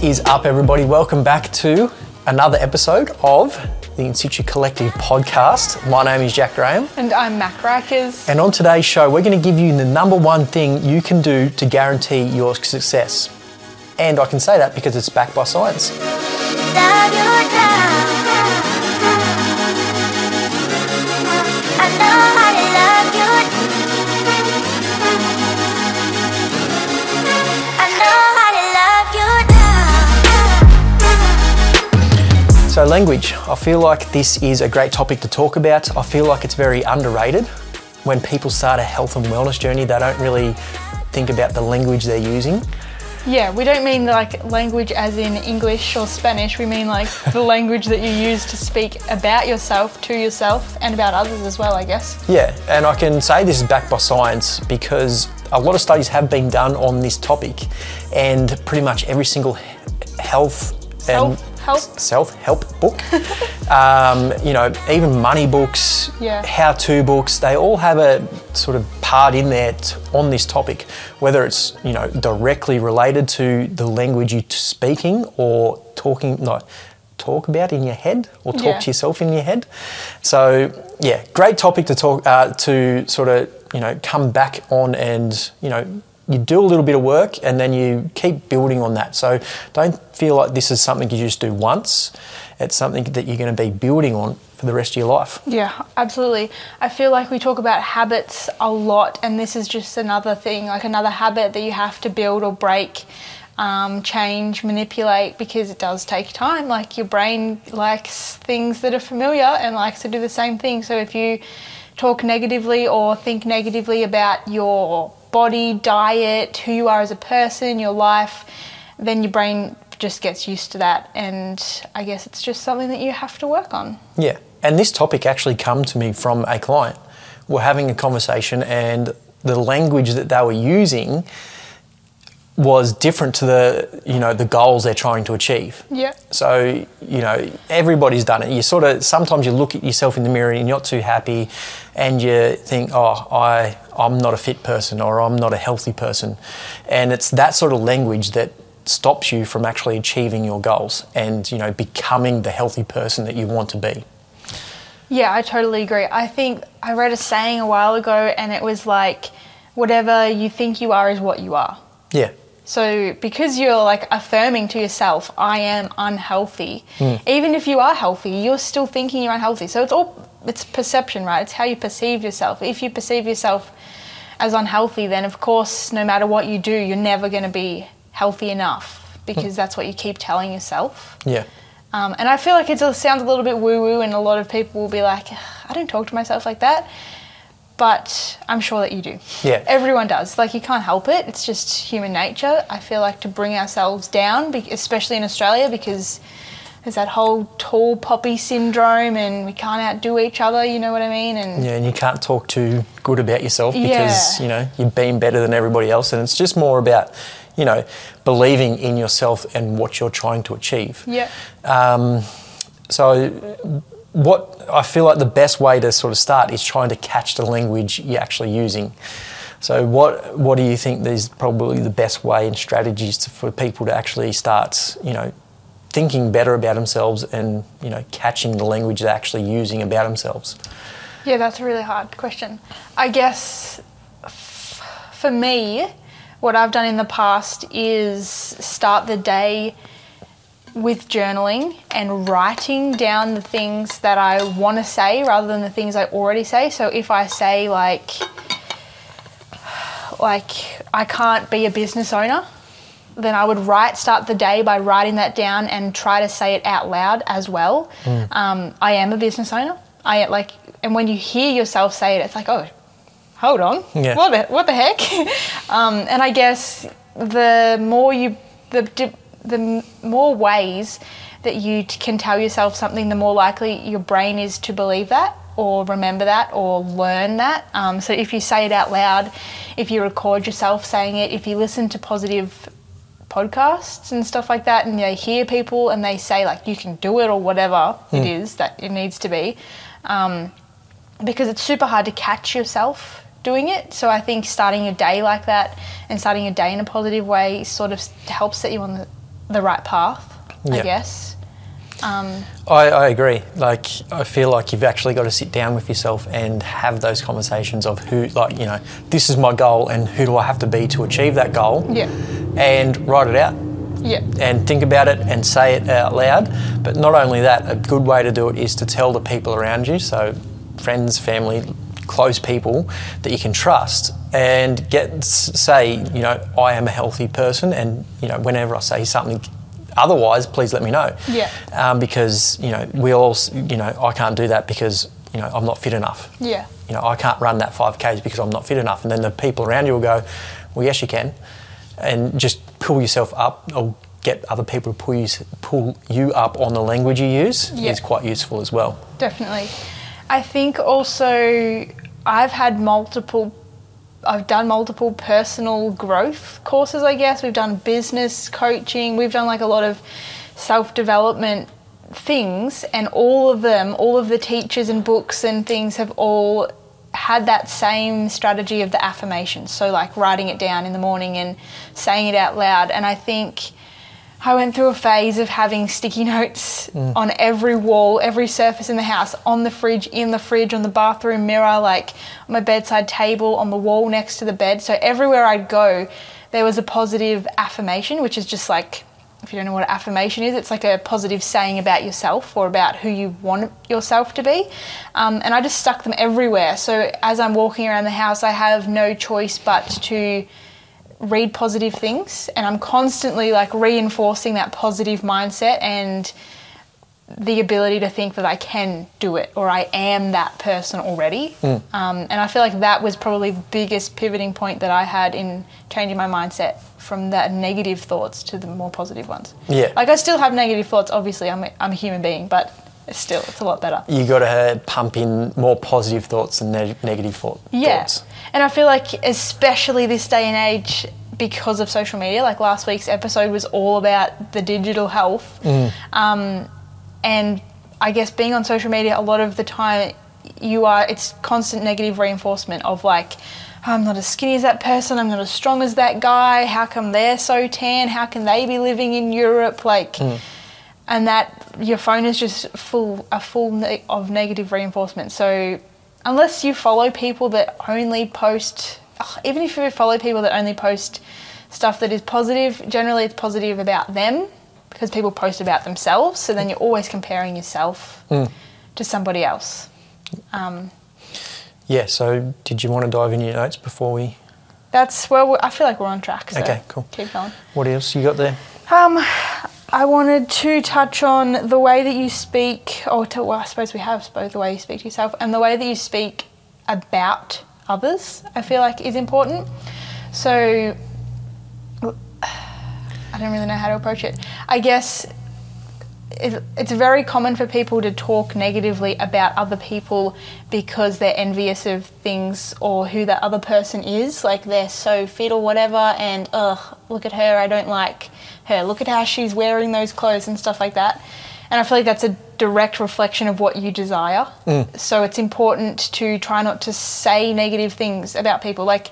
What is up, everybody? Welcome back to another episode of the In Situ Collective podcast. My name is Jack Graham. And I'm Mack. And on today's show, we're going to give you the number one thing you can do to guarantee your success. And I can say that because it's backed by science. So language, I feel like this is a great topic to talk about. I feel like it's very underrated. When people start a health and wellness journey, they don't really think about the language they're using. Yeah, we don't mean like language as in English or Spanish. We mean like the language that you use to speak about yourself, to yourself, and about others as well, I guess. Yeah, and I can say this is backed by science because a lot of studies have been done on this topic, and pretty much every single self-help book, even money books, how-to books, they all have a sort of part in there on this topic, whether it's, directly related to the language you're speaking or talk about in your head or talk to yourself in your head. So, yeah, great topic to talk, come back on and, you do a little bit of work and then you keep building on that. So don't feel like this is something you just do once. It's something that you're going to be building on for the rest of your life. Yeah, absolutely. I feel like we talk about habits a lot, and this is just another thing, like another habit that you have to build or break, change, manipulate, because it does take time. Like your brain likes things that are familiar and likes to do the same thing. So if you talk negatively or think negatively about your body, diet, who you are as a person, your life, then your brain just gets used to that, and I guess it's just something that you have to work on. Yeah, and this topic actually came to me from a client. We're having a conversation and the language that they were using was different to the, the goals they're trying to achieve. Yeah. So, everybody's done it. You sort of, sometimes you look at yourself in the mirror and you're not too happy and you think, I'm not a fit person, or I'm not a healthy person. And it's that sort of language that stops you from actually achieving your goals and, becoming the healthy person that you want to be. Yeah, I totally agree. I think I read a saying a while ago and it was like, whatever you think you are is what you are. Yeah. So because you're like affirming to yourself, I am unhealthy, even if you are healthy, you're still thinking you're unhealthy. So it's perception, right? It's how you perceive yourself. If you perceive yourself as unhealthy, then of course, no matter what you do, you're never going to be healthy enough because that's what you keep telling yourself. Yeah. And I feel like it sounds a little bit woo-woo, and a lot of people will be like, I don't talk to myself like that. But I'm sure that you do. Yeah. Everyone does. Like, you can't help it. It's just human nature, I feel like, to bring ourselves down, especially in Australia, because there's that whole tall poppy syndrome and we can't outdo each other, you know what I mean? And you can't talk too good about yourself because, you've been better than everybody else. And it's just more about, believing in yourself and what you're trying to achieve. Yeah. So what I feel like the best way to sort of start is trying to catch the language you're actually using. So what do you think is probably the best way and strategies for people to actually start, thinking better about themselves and, catching the language they're actually using about themselves? Yeah, that's a really hard question. I guess for me, what I've done in the past is start the day with journaling and writing down the things that I want to say rather than the things I already say. So if I say like I can't be a business owner, then I would start the day by writing that down and try to say it out loud as well. I am a business owner. And when you hear yourself say it, it's like, oh, hold on, what the heck? And I guess the more ways that you can tell yourself something, the more likely your brain is to believe that or remember that or learn that. So if you say it out loud, if you record yourself saying it, if you listen to positive podcasts and stuff like that and they hear people and they say like you can do it or whatever it is that it needs to be, because it's super hard to catch yourself doing it. So I think starting your day like that and starting your day in a positive way sort of helps set you on the the right path, yeah. I guess. I agree. Like, I feel like you've actually got to sit down with yourself and have those conversations of who, like, you know, this is my goal and who do I have to be to achieve that goal? Yeah. And write it out. Yeah. And think about it and say it out loud. But not only that, a good way to do it is to tell the people around you, so friends, family, close people that you can trust, and say, you know, I am a healthy person, and, you know, whenever I say something otherwise, please let me know. Yeah. Because, you know, we all, you know, I can't do that because, you know, I'm not fit enough. Yeah. You know, I can't run that 5Ks because I'm not fit enough. And then the people around you will go, well, yes, you can. And just pull yourself up, or get other people to pull you up on the language you use. Yeah. Is quite useful as well. Definitely. I think also I've done multiple personal growth courses, I guess. We've done business coaching. We've done like a lot of self-development things, and all of the teachers and books and things have all had that same strategy of the affirmations. So like writing it down in the morning and saying it out loud. And I think I went through a phase of having sticky notes on every wall, every surface in the house, on the fridge, in the fridge, on the bathroom mirror, like on my bedside table, on the wall next to the bed. So everywhere I'd go, there was a positive affirmation, which is just like, if you don't know what an affirmation is, it's like a positive saying about yourself or about who you want yourself to be. And I just stuck them everywhere. So as I'm walking around the house, I have no choice but to read positive things, and I'm constantly like reinforcing that positive mindset and the ability to think that I can do it, or I am that person already. And I feel like that was probably the biggest pivoting point that I had in changing my mindset from the negative thoughts to the more positive ones. Yeah. Like I still have negative thoughts, obviously, I'm a human being, but still, it's a lot better. You got to pump in more positive thoughts than negative thoughts. Yeah, and I feel like especially this day and age, because of social media, like last week's episode was all about the digital health. And I guess being on social media a lot of the time, it's constant negative reinforcement of like, I'm not as skinny as that person, I'm not as strong as that guy, how come they're so tan, how can they be living in Europe, like... And that your phone is just full of negative reinforcement. So unless you follow people that only post, even if you follow people that only post stuff that is positive, generally it's positive about them because people post about themselves. So then you're always comparing yourself to somebody else. Yeah. So did you want to dive into your notes before we? I feel like we're on track. So okay, cool. Keep going. What else you got there? I wanted to touch on the way that you speak, I suppose we have spoke the way you speak to yourself, and the way that you speak about others, I feel like is important. So, I don't really know how to approach it. I guess it's very common for people to talk negatively about other people because they're envious of things or who that other person is, like they're so fit or whatever, and look at her, I don't like her, look at how she's wearing those clothes and stuff like that. And I feel like that's a direct reflection of what you desire. So it's important to try not to say negative things about people. Like,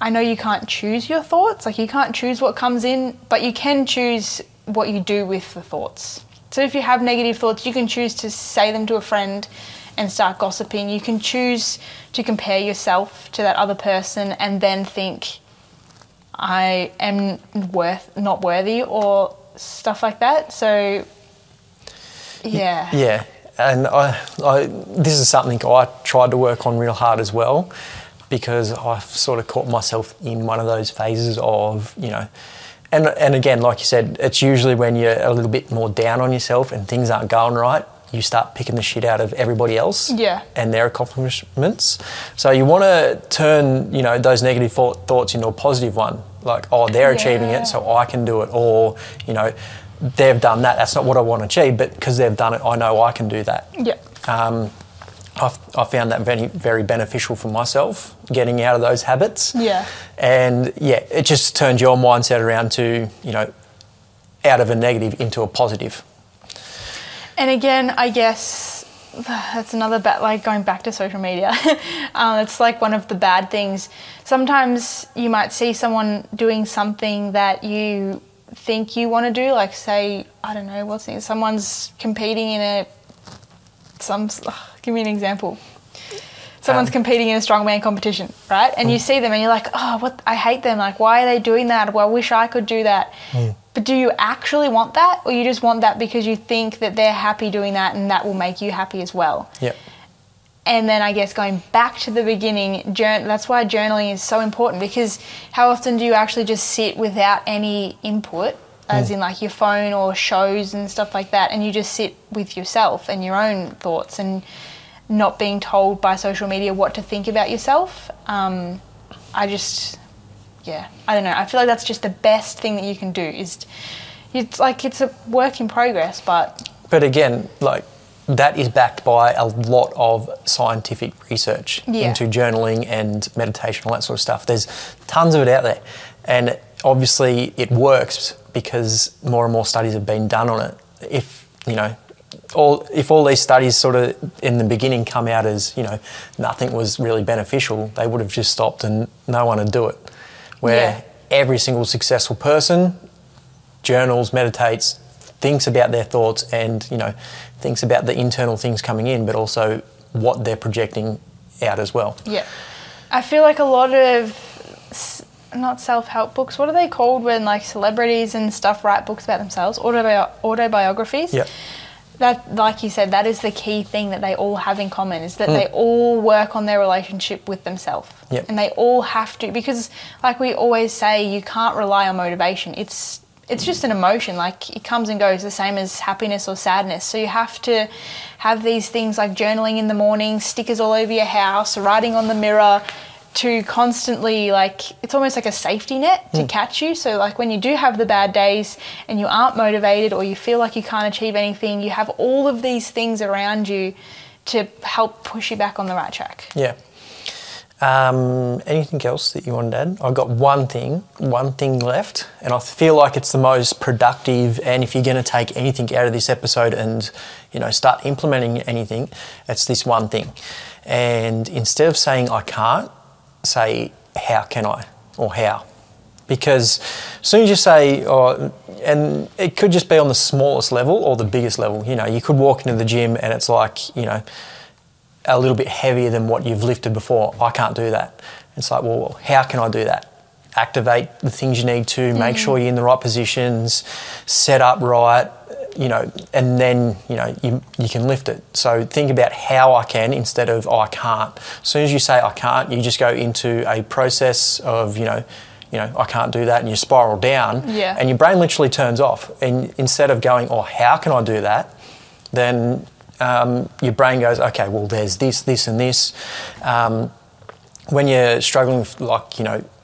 I know you can't choose your thoughts, like you can't choose what comes in, but you can choose what you do with the thoughts. So if you have negative thoughts, you can choose to say them to a friend and start gossiping. You can choose to compare yourself to that other person and then think, I am not worthy or stuff like that. So, yeah. Yeah, and I this is something I tried to work on real hard as well, because I've sort of caught myself in one of those phases of, you know, and again, like you said, it's usually when you're a little bit more down on yourself and things aren't going right, you start picking the shit out of everybody else. Yeah. And their accomplishments. So you want to turn, you know, those negative thoughts into a positive one. Like, oh, they're achieving it, so I can do it. Or, you know, they've done that. That's not what I want to achieve, but because they've done it, I know I can do that. Yeah. I found that very, very beneficial for myself, getting out of those habits. Yeah. And, yeah, it just turns your mindset around to, you know, out of a negative into a positive. And again, I guess that's another bad, like going back to social media. It's like one of the bad things. Sometimes you might see someone doing something that you think you want to do. Like, say, I don't know, what's it? Someone's competing in a, give me an example. Someone's competing in a strongman competition, right? And you see them and you're like, oh, what? I hate them. Like, why are they doing that? Well, I wish I could do that. But do you actually want that, or you just want that because you think that they're happy doing that and that will make you happy as well? Yep. And then I guess going back to the beginning, that's why journaling is so important, because how often do you actually just sit without any input, as in like your phone or shows and stuff like that, and you just sit with yourself and your own thoughts and not being told by social media what to think about yourself? I don't know. I feel like that's just the best thing that you can do. It's like, it's a work in progress, but... But again, like... That is backed by a lot of scientific research into journaling and meditation, all that sort of stuff. There's tons of it out there. And obviously it works because more and more studies have been done on it. If all these studies sort of in the beginning come out as, nothing was really beneficial, they would have just stopped and no one would do it. Where every single successful person journals, meditates, thinks about their thoughts and, thinks about the internal things coming in, but also what they're projecting out as well. Yeah. I feel like a lot of, not self-help books, what are they called when like celebrities and stuff write books about themselves? Autobiographies. Yeah. That, like you said, that is the key thing that they all have in common, is that they all work on their relationship with themselves. Yep. And they all have to, because like we always say, you can't rely on motivation. It's just an emotion, like it comes and goes, the same as happiness or sadness. So you have to have these things like journaling in the morning, stickers all over your house, writing on the mirror to constantly, like, it's almost like a safety net to catch you. So like when you do have the bad days and you aren't motivated or you feel like you can't achieve anything, you have all of these things around you to help push you back on the right track. Yeah. Anything else that you want to add? I've got one thing left, and I feel like it's the most productive, and if you're going to take anything out of this episode and, start implementing anything, it's this one thing. And instead of saying I can't, say how can I, or how. Because as soon as you say, and it could just be on the smallest level or the biggest level. You could walk into the gym and it's like, a little bit heavier than what you've lifted before. I can't do that. It's like, well, how can I do that? Activate the things you need to, make sure you're in the right positions, set up right, and then, you can lift it. So think about how I can instead of I can't. As soon as you say I can't, you just go into a process of, I can't do that, and you spiral down and your brain literally turns off. And instead of going, oh, how can I do that? Then... your brain goes, okay, well, there's this, this and this. When you're struggling with, like,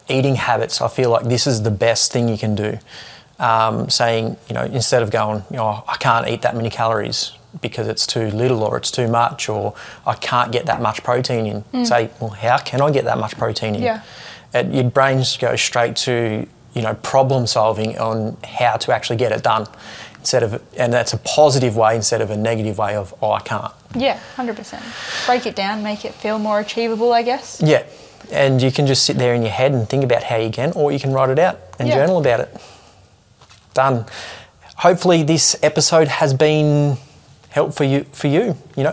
eating habits, I feel like this is the best thing you can do. Saying, instead of going, I can't eat that many calories because it's too little or it's too much, or I can't get that much protein in. Say, well, how can I get that much protein in? Yeah. Your brain just goes straight to, problem solving on how to actually get it done. And that's a positive way instead of a negative way of, oh, I can't. Yeah, 100%. Break it down, make it feel more achievable, I guess. Yeah, and you can just sit there in your head and think about how you can, or you can write it out and journal about it. Done. Hopefully this episode has been helpful for you.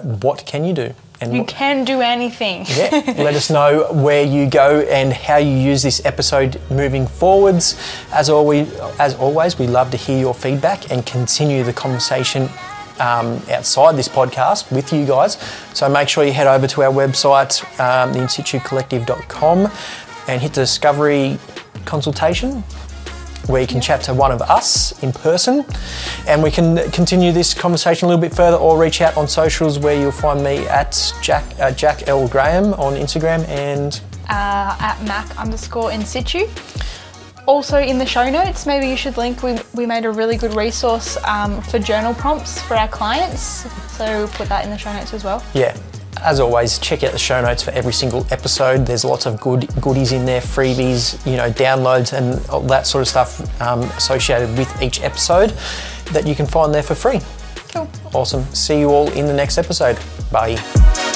What can you do? And you can do anything. Let us know where you go and how you use this episode moving forwards. As always, we love to hear your feedback and continue the conversation outside this podcast with you guys. So make sure you head over to our website, the in-situcollective.com, and hit the discovery consultation, where you can chat to one of us in person, and we can continue this conversation a little bit further, or reach out on socials, where you'll find me at Jack.lgraham on Instagram, and at Mack_in-situ. Also in the show notes, maybe you should link, we made a really good resource for journal prompts for our clients, so we'll put that in the show notes as well. Yeah. As always, check out the show notes for every single episode. There's lots of good goodies in there, freebies, downloads and all that sort of stuff associated with each episode that you can find there for free. Cool. Awesome. See you all in the next episode. Bye.